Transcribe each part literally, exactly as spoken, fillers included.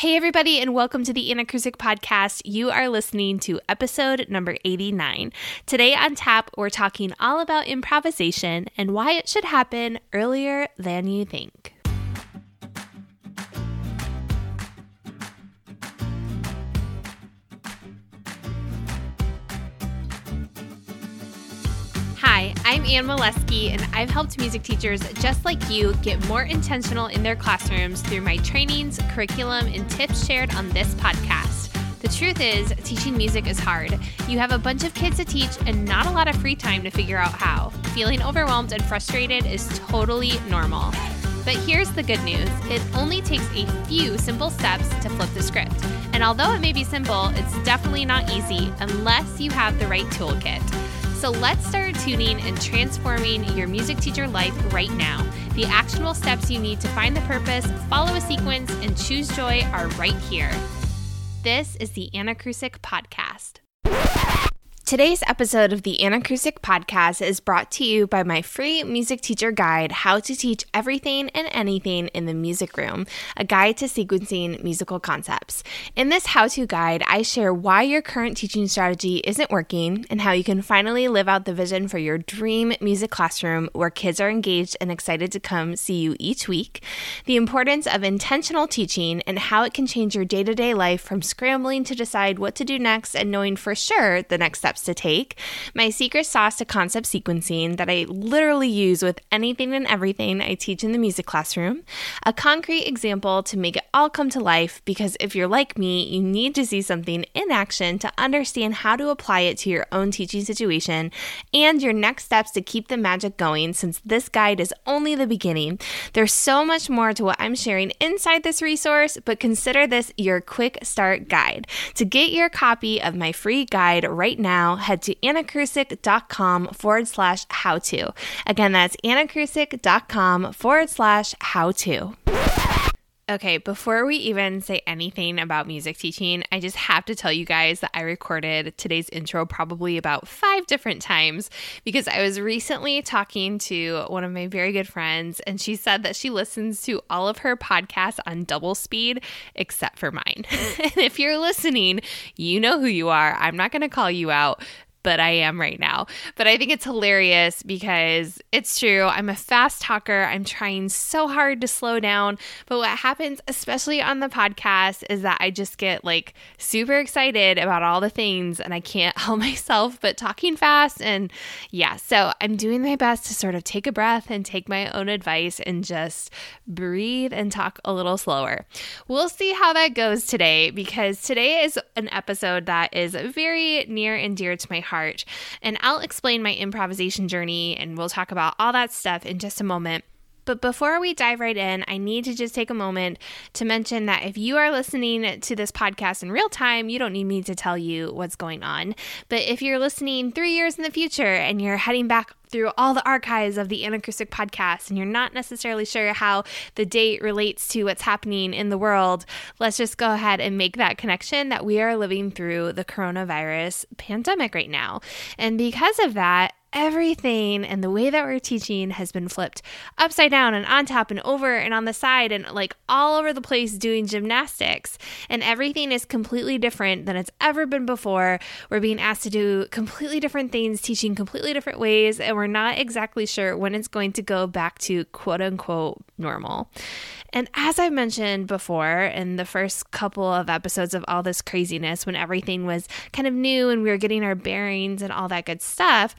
Hey everybody, and welcome to the Anacrusic Podcast. You are listening to episode number eighty-nine. Today on tap, we're talking all about improvisation and why it should happen earlier than you think. Hi, I'm Anne Mileski, and I've helped music teachers just like you get more intentional in their classrooms through my trainings, curriculum, and tips shared on this podcast. The truth is, teaching music is hard. You have a bunch of kids to teach and not a lot of free time to figure out how. Feeling overwhelmed and frustrated is totally normal. But here's the good news. It only takes a few simple steps to flip the script. And although it may be simple, it's definitely not easy unless you have the right toolkit. So let's start tuning and transforming your music teacher life right now. The actionable steps you need to find the purpose, follow a sequence, and choose joy are right here. This is the Anacrusic Podcast. Today's episode of the Anacrusic Podcast is brought to you by my free music teacher guide, How to Teach Everything and Anything in the Music Room, a guide to sequencing musical concepts. In this how-to guide, I share why your current teaching strategy isn't working and how you can finally live out the vision for your dream music classroom where kids are engaged and excited to come see you each week, the importance of intentional teaching and how it can change your day-to-day life from scrambling to decide what to do next and knowing for sure the next step to take, my secret sauce to concept sequencing that I literally use with anything and everything I teach in the music classroom, a concrete example to make it all come to life, because if you're like me, you need to see something in action to understand how to apply it to your own teaching situation, and your next steps to keep the magic going, since this guide is only the beginning. There's so much more to what I'm sharing inside this resource, but consider this your quick start guide. To get your copy of my free guide right now, head to anacrusic.com forward slash how to. Again, that's anacrusic.com forward slash how to. Okay, before we even say anything about music teaching, I just have to tell you guys that I recorded today's intro probably about five different times because I was recently talking to one of my very good friends, and she said that she listens to all of her podcasts on double speed except for mine. And if you're listening, you know who you are. I'm not going to call you out, but I am right now. But I think it's hilarious because it's true. I'm a fast talker. I'm trying so hard to slow down. But what happens, especially on the podcast, is that I just get like super excited about all the things and I can't help myself but talking fast. And yeah, so I'm doing my best to sort of take a breath and take my own advice and just breathe and talk a little slower. We'll see how that goes today, because today is an episode that is very near and dear to my heart. Heart. And I'll explain my improvisation journey, and we'll talk about all that stuff in just a moment. But before we dive right in, I need to just take a moment to mention that if you are listening to this podcast in real time, you don't need me to tell you what's going on. But if you're listening three years in the future and you're heading back through all the archives of the Anacrusic Podcast and you're not necessarily sure how the date relates to what's happening in the world, let's just go ahead and make that connection that we are living through the coronavirus pandemic right now. And because of that, everything and the way that we're teaching has been flipped upside down and on top and over and on the side and like all over the place doing gymnastics. And everything is completely different than it's ever been before. We're being asked to do completely different things, teaching completely different ways, and we're not exactly sure when it's going to go back to quote unquote normal. And as I mentioned before in the first couple of episodes of all this craziness, when everything was kind of new and we were getting our bearings and all that good stuff,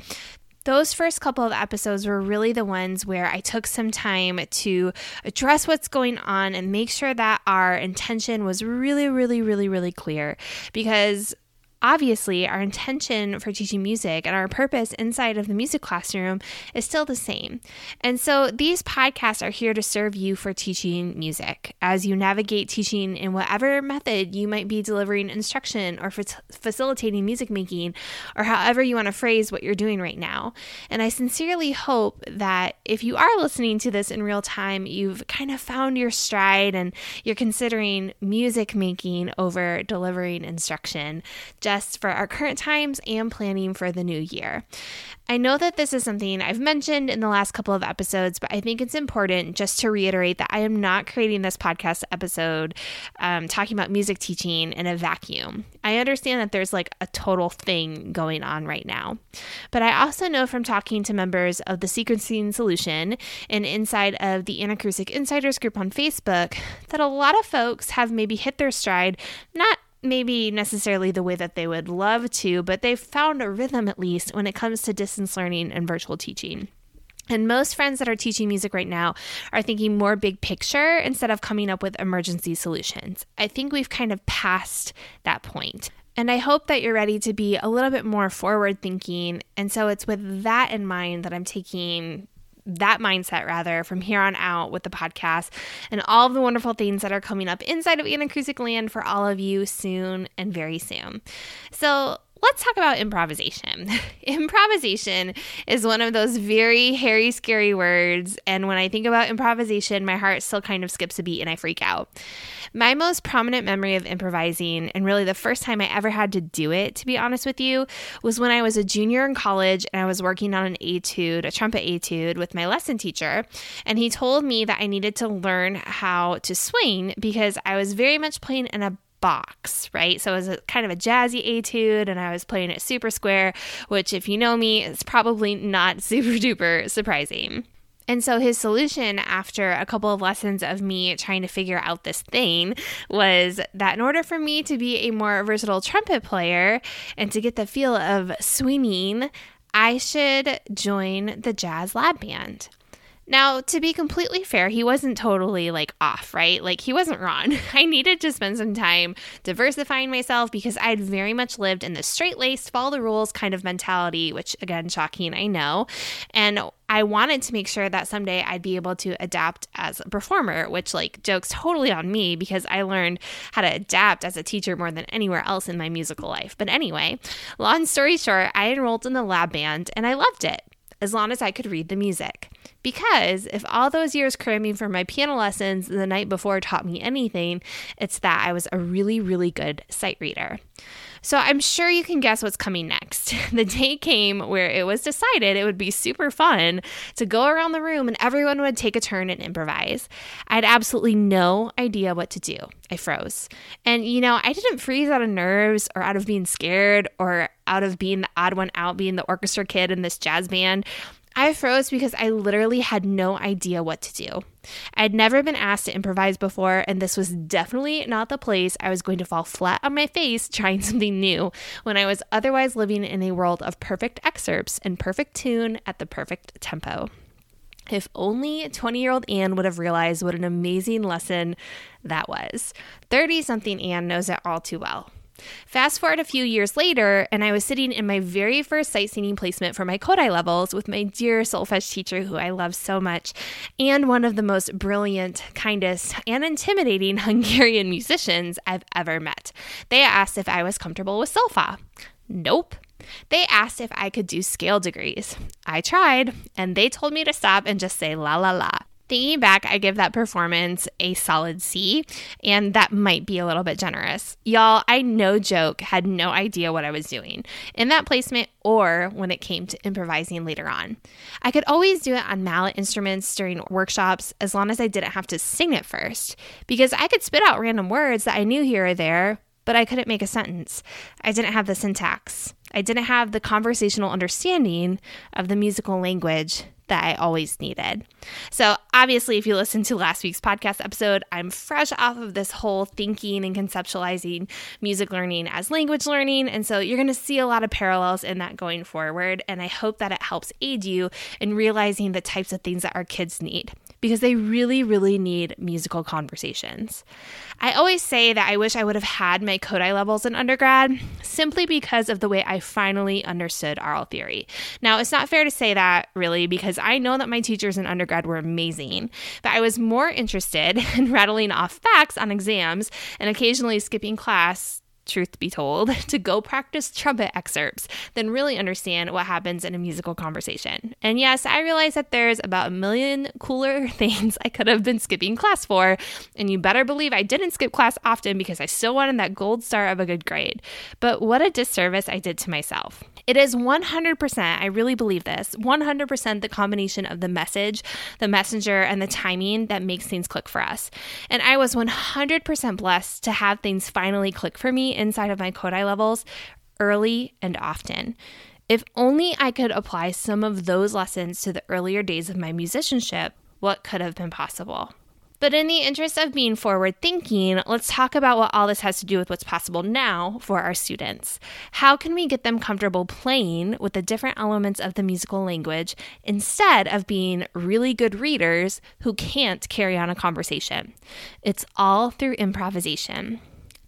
those first couple of episodes were really the ones where I took some time to address what's going on and make sure that our intention was really, really, really, really clear, because obviously, our intention for teaching music and our purpose inside of the music classroom is still the same. And so these podcasts are here to serve you for teaching music as you navigate teaching in whatever method you might be delivering instruction or f- facilitating music making, or however you want to phrase what you're doing right now. And I sincerely hope that if you are listening to this in real time, you've kind of found your stride and you're considering music making over delivering instruction. suggests for our current times and planning for the new year. I know that this is something I've mentioned in the last couple of episodes, but I think it's important just to reiterate that I am not creating this podcast episode um, talking about music teaching in a vacuum. I understand that there's like a total thing going on right now, but I also know from talking to members of the Sequencing Solution and inside of the Anacrusic Insiders group on Facebook that a lot of folks have maybe hit their stride, not maybe necessarily the way that they would love to, but they've found a rhythm at least when it comes to distance learning and virtual teaching. And most friends that are teaching music right now are thinking more big picture instead of coming up with emergency solutions. I think we've kind of passed that point. And I hope that you're ready to be a little bit more forward thinking. And so it's with that in mind that I'm taking that mindset rather from here on out with the podcast and all of the wonderful things that are coming up inside of Anacrusic Land for all of you soon and very soon. So let's talk about improvisation. Improvisation is one of those very hairy, scary words. And when I think about improvisation, my heart still kind of skips a beat and I freak out. My most prominent memory of improvising, and really the first time I ever had to do it, to be honest with you, was when I was a junior in college and I was working on an etude, a trumpet etude with my lesson teacher. And he told me that I needed to learn how to swing because I was very much playing in a box, right? So it was a, kind of a jazzy etude, and I was playing it super square, which if you know me, it's probably not super duper surprising. And so his solution after a couple of lessons of me trying to figure out this thing was that in order for me to be a more versatile trumpet player and to get the feel of swinging, I should join the Jazz Lab Band. Now, to be completely fair, he wasn't totally like off, right? Like he wasn't wrong. I needed to spend some time diversifying myself because I'd very much lived in the straight-laced, follow the rules kind of mentality, which again, shocking, I know. And I wanted to make sure that someday I'd be able to adapt as a performer, which like jokes totally on me because I learned how to adapt as a teacher more than anywhere else in my musical life. But anyway, long story short, I enrolled in the lab band and I loved it, as long as I could read the music. Because if all those years cramming for my piano lessons the night before taught me anything, it's that I was a really, really good sight reader. So I'm sure you can guess what's coming next. The day came where it was decided it would be super fun to go around the room and everyone would take a turn and improvise. I had absolutely no idea what to do. I froze. And, you know, I didn't freeze out of nerves or out of being scared or out of being the odd one out, being the orchestra kid in this jazz band. I froze because I literally had no idea what to do. I'd never been asked to improvise before, and this was definitely not the place I was going to fall flat on my face trying something new when I was otherwise living in a world of perfect excerpts and perfect tune at the perfect tempo. If only twenty-year-old Anne would have realized what an amazing lesson that was. thirty-something Anne knows it all too well. Fast forward a few years later, and I was sitting in my very first sight singing placement for my Kodály levels with my dear solfege teacher who I love so much, and one of the most brilliant, kindest, and intimidating Hungarian musicians I've ever met. They asked if I was comfortable with solfa. Nope. They asked if I could do scale degrees. I tried, and they told me to stop and just say la la la. Thinking back, I give that performance a solid C, and that might be a little bit generous. Y'all, I no joke had no idea what I was doing in that placement or when it came to improvising later on. I could always do it on mallet instruments during workshops as long as I didn't have to sing it first, because I could spit out random words that I knew here or there, but I couldn't make a sentence. I didn't have the syntax. I didn't have the conversational understanding of the musical language that I always needed. So obviously, if you listened to last week's podcast episode, I'm fresh off of this whole thinking and conceptualizing music learning as language learning. And so you're going to see a lot of parallels in that going forward. And I hope that it helps aid you in realizing the types of things that our kids need, because they really, really need musical conversations. I always say that I wish I would have had my Kodály levels in undergrad simply because of the way I finally understood aural theory. Now, it's not fair to say that really, because I know that my teachers in undergrad were amazing, but I was more interested in rattling off facts on exams and occasionally skipping class truth be told, to go practice trumpet excerpts than really understand what happens in a musical conversation. And yes, I realize that there's about a million cooler things I could have been skipping class for, and you better believe I didn't skip class often because I still wanted that gold star of a good grade. But what a disservice I did to myself. It is one hundred percent, I really believe this, one hundred percent the combination of the message, the messenger, and the timing that makes things click for us. And I was one hundred percent blessed to have things finally click for me inside of my Kodály levels early and often. If only I could apply some of those lessons to the earlier days of my musicianship, what could have been possible? But in the interest of being forward-thinking, let's talk about what all this has to do with what's possible now for our students. How can we get them comfortable playing with the different elements of the musical language instead of being really good readers who can't carry on a conversation? It's all through improvisation.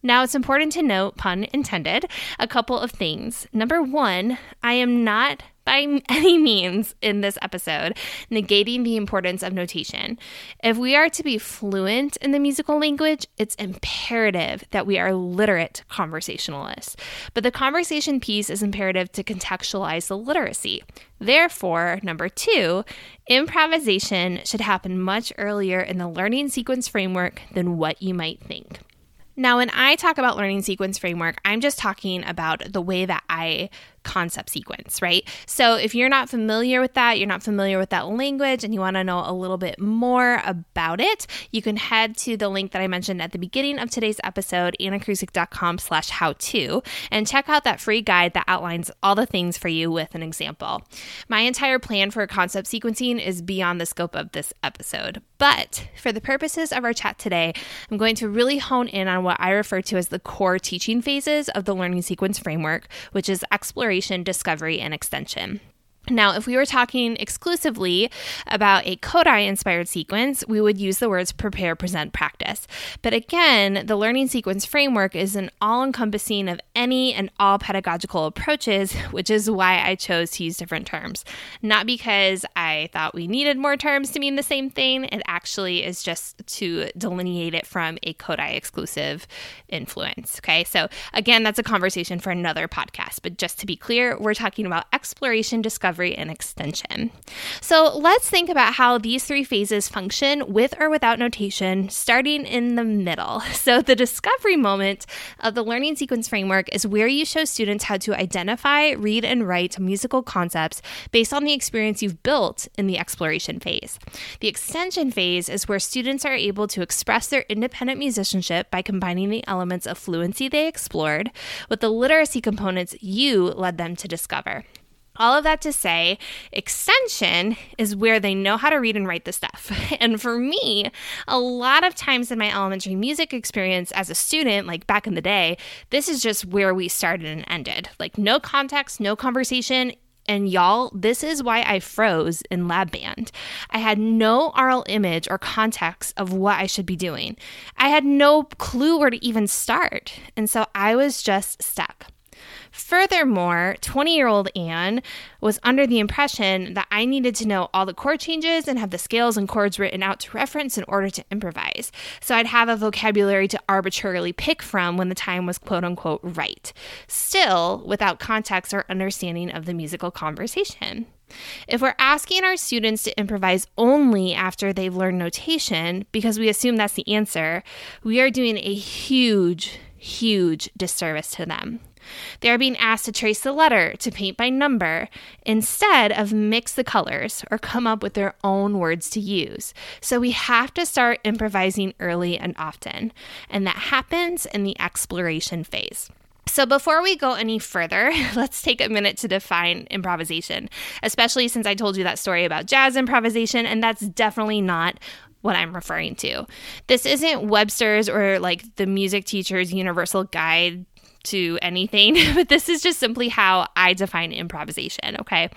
Now, it's important to note, pun intended, a couple of things. Number one, I am not by any means in this episode negating the importance of notation. If we are to be fluent in the musical language, it's imperative that we are literate conversationalists. But the conversation piece is imperative to contextualize the literacy. Therefore, number two, improvisation should happen much earlier in the learning sequence framework than what you might think. Now, when I talk about learning sequence framework, I'm just talking about the way that I concept sequence, right? So if you're not familiar with that, you're not familiar with that language, and you want to know a little bit more about it, you can head to the link that I mentioned at the beginning of today's episode, anacrusic dot com slash how to, and check out that free guide that outlines all the things for you with an example. My entire plan for concept sequencing is beyond the scope of this episode, but for the purposes of our chat today, I'm going to really hone in on what I refer to as the core teaching phases of the learning sequence framework, which is exploration, discovery, and extension. Now, if we were talking exclusively about a Kodály-inspired sequence, we would use the words prepare, present, practice. But again, the learning sequence framework is an all-encompassing of any and all pedagogical approaches, which is why I chose to use different terms. Not because I thought we needed more terms to mean the same thing. It actually is just to delineate it from a Kodály-exclusive influence. Okay, so again, that's a conversation for another podcast. But just to be clear, we're talking about exploration, discovery, and extension. So let's think about how these three phases function with or without notation, starting in the middle. So the discovery moment of the learning sequence framework is where you show students how to identify, read, and write musical concepts based on the experience you've built in the exploration phase. The extension phase is where students are able to express their independent musicianship by combining the elements of fluency they explored with the literacy components you led them to discover. All of that to say, extension is where they know how to read and write the stuff. And for me, a lot of times in my elementary music experience as a student, like back in the day, this is just where we started and ended. Like no context, no conversation. And y'all, this is why I froze in Lab Band. I had no aural image or context of what I should be doing. I had no clue where to even start. And so I was just stuck. Furthermore, twenty-year-old Anne was under the impression that I needed to know all the chord changes and have the scales and chords written out to reference in order to improvise. So I'd have a vocabulary to arbitrarily pick from when the time was quote-unquote right, still without context or understanding of the musical conversation. If we're asking our students to improvise only after they've learned notation, because we assume that's the answer, we are doing a huge, huge disservice to them. They are being asked to trace the letter, to paint by number, instead of mix the colors or come up with their own words to use. So we have to start improvising early and often, and that happens in the exploration phase. So before we go any further, let's take a minute to define improvisation, especially since I told you that story about jazz improvisation, and that's definitely not what I'm referring to. This isn't Webster's or like the music teacher's universal guide to anything, but this is just simply how I define improvisation, okay?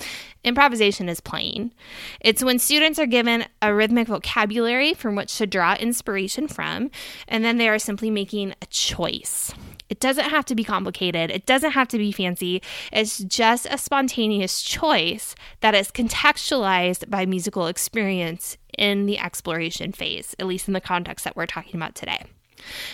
Improvisation is playing. It's when students are given a rhythmic vocabulary from which to draw inspiration from, and then they are simply making a choice. It doesn't have to be complicated. It doesn't have to be fancy. It's just a spontaneous choice that is contextualized by musical experience in the exploration phase, at least in the context that we're talking about today.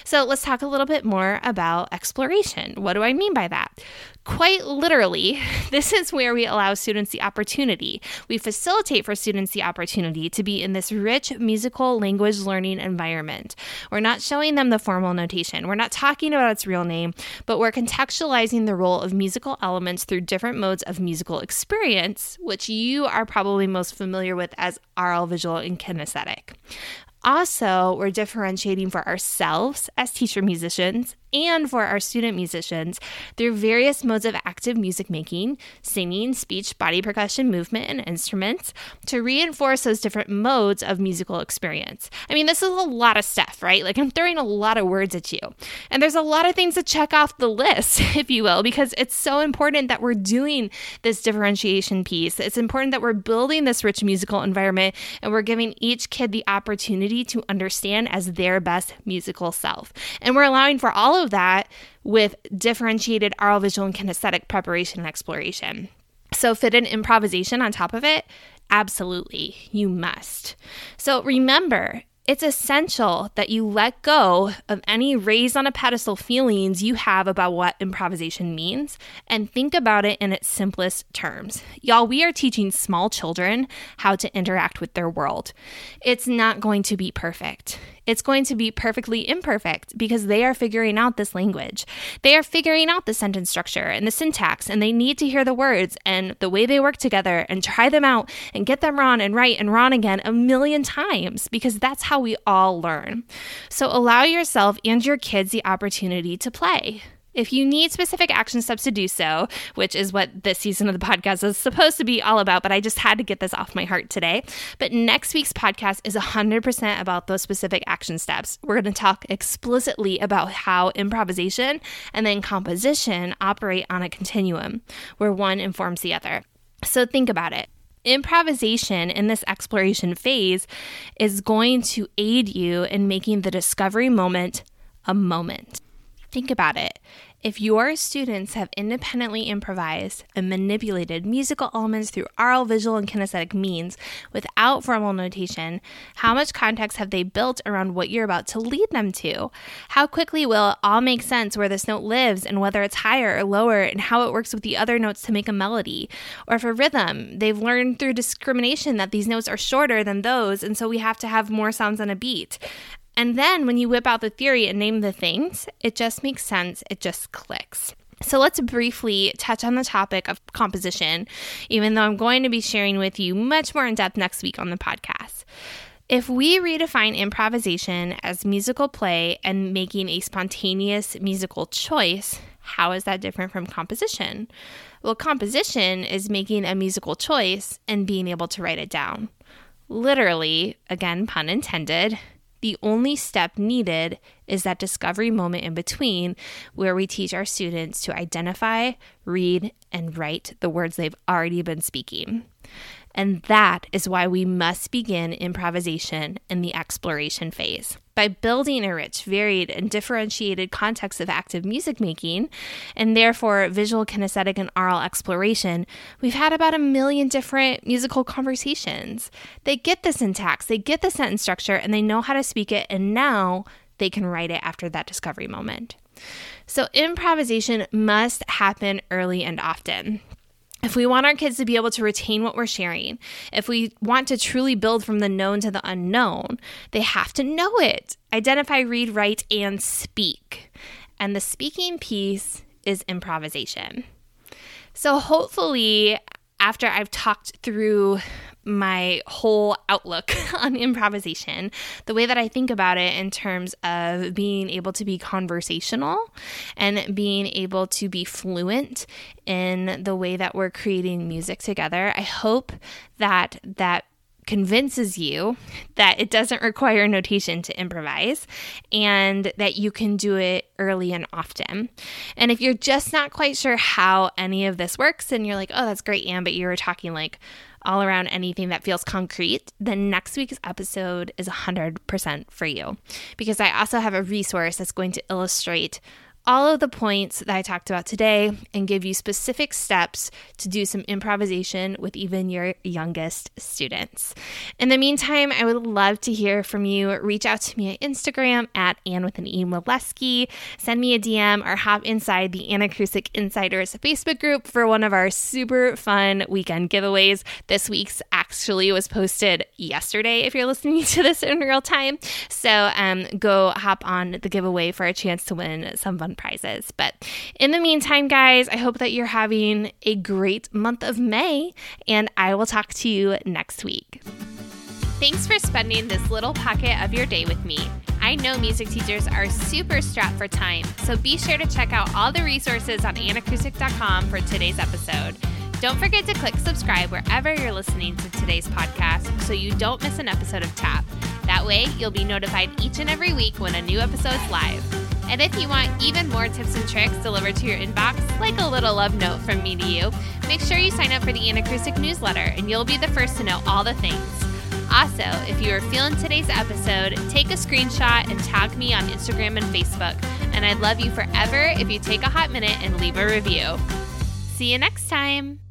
So let's talk a little bit more about exploration. What do I mean by that? Quite literally, this is where we allow students the opportunity. We facilitate for students the opportunity to be in this rich musical language learning environment. We're not showing them the formal notation. We're not talking about its real name, but we're contextualizing the role of musical elements through different modes of musical experience, which you are probably most familiar with as aural, visual, and kinesthetic. Also, we're differentiating for ourselves as teacher musicians and for our student musicians through various modes of active music making, singing, speech, body percussion, movement, and instruments to reinforce those different modes of musical experience. I mean, this is a lot of stuff, right? Like, I'm throwing a lot of words at you. And there's a lot of things to check off the list, if you will, because it's so important that we're doing this differentiation piece. It's important that we're building this rich musical environment and we're giving each kid the opportunity to understand as their best musical self. And we're allowing for all of that with differentiated aural, visual, and kinesthetic preparation and exploration. So fit in improvisation on top of it? Absolutely, you must. So remember, it's essential that you let go of any raised on a pedestal feelings you have about what improvisation means and think about it in its simplest terms. Y'all, we are teaching small children how to interact with their world. It's not going to be perfect. It's going to be perfectly imperfect because they are figuring out this language. They are figuring out the sentence structure and the syntax, and they need to hear the words and the way they work together and try them out and get them wrong and right and wrong again a million times because that's how we all learn. So allow yourself and your kids the opportunity to play. If you need specific action steps to do so, which is what this season of the podcast is supposed to be all about, but I just had to get this off my heart today. But next week's podcast is one hundred percent about those specific action steps. We're going to talk explicitly about how improvisation and then composition operate on a continuum where one informs the other. So think about it. Improvisation in this exploration phase is going to aid you in making the discovery moment a moment. Think about it. If your students have independently improvised and manipulated musical elements through aural, visual, and kinesthetic means without formal notation, how much context have they built around what you're about to lead them to? How quickly will it all make sense where this note lives and whether it's higher or lower and how it works with the other notes to make a melody? Or for rhythm, they've learned through discrimination that these notes are shorter than those, and so we have to have more sounds on a beat. And then when you whip out the theory and name the things, it just makes sense. It just clicks. So let's briefly touch on the topic of composition, even though I'm going to be sharing with you much more in depth next week on the podcast. If we redefine improvisation as musical play and making a spontaneous musical choice, how is that different from composition? Well, composition is making a musical choice and being able to write it down. Literally, again, pun intended. The only step needed is that discovery moment in between where we teach our students to identify, read, and write the words they've already been speaking. And that is why we must begin improvisation in the exploration phase. By building a rich, varied, and differentiated context of active music making, and therefore visual, kinesthetic, and aural exploration, we've had about a million different musical conversations. They get the syntax, they get the sentence structure, and they know how to speak it, and now they can write it after that discovery moment. So improvisation must happen early and often. If we want our kids to be able to retain what we're sharing, if we want to truly build from the known to the unknown, they have to know it. Identify, read, write, and speak. And the speaking piece is improvisation. So hopefully, after I've talked through my whole outlook on improvisation, the way that I think about it in terms of being able to be conversational and being able to be fluent in the way that we're creating music together, I hope that that convinces you that it doesn't require notation to improvise and that you can do it early and often. And if you're just not quite sure how any of this works and you're like, oh, that's great, Anne, but you were talking like all around anything that feels concrete, then next week's episode is one hundred percent for you because I also have a resource that's going to illustrate all of the points that I talked about today and give you specific steps to do some improvisation with even your youngest students. In the meantime, I would love to hear from you. Reach out to me at Instagram at Anne with an E Mileski. Send me a D M or hop inside the Anacrusic Insiders Facebook group for one of our super fun weekend giveaways. This week's actually was posted yesterday if you're listening to this in real time. So um, go hop on the giveaway for a chance to win some fun prizes. But in the meantime, guys, I hope that you're having a great month of May, and I will talk to you next week. Thanks for spending this little pocket of your day with me. I know music teachers are super strapped for time, so be sure to check out all the resources on anacrusic dot com for today's episode. Don't forget to click subscribe wherever you're listening to today's podcast so you don't miss an episode of T A P. That way, you'll be notified each and every week when a new episode's live. And if you want even more tips and tricks delivered to your inbox, like a little love note from me to you, make sure you sign up for the Anacrusic newsletter and you'll be the first to know all the things. Also, if you are feeling today's episode, take a screenshot and tag me on Instagram and Facebook. And I'd love you forever if you take a hot minute and leave a review. See you next time.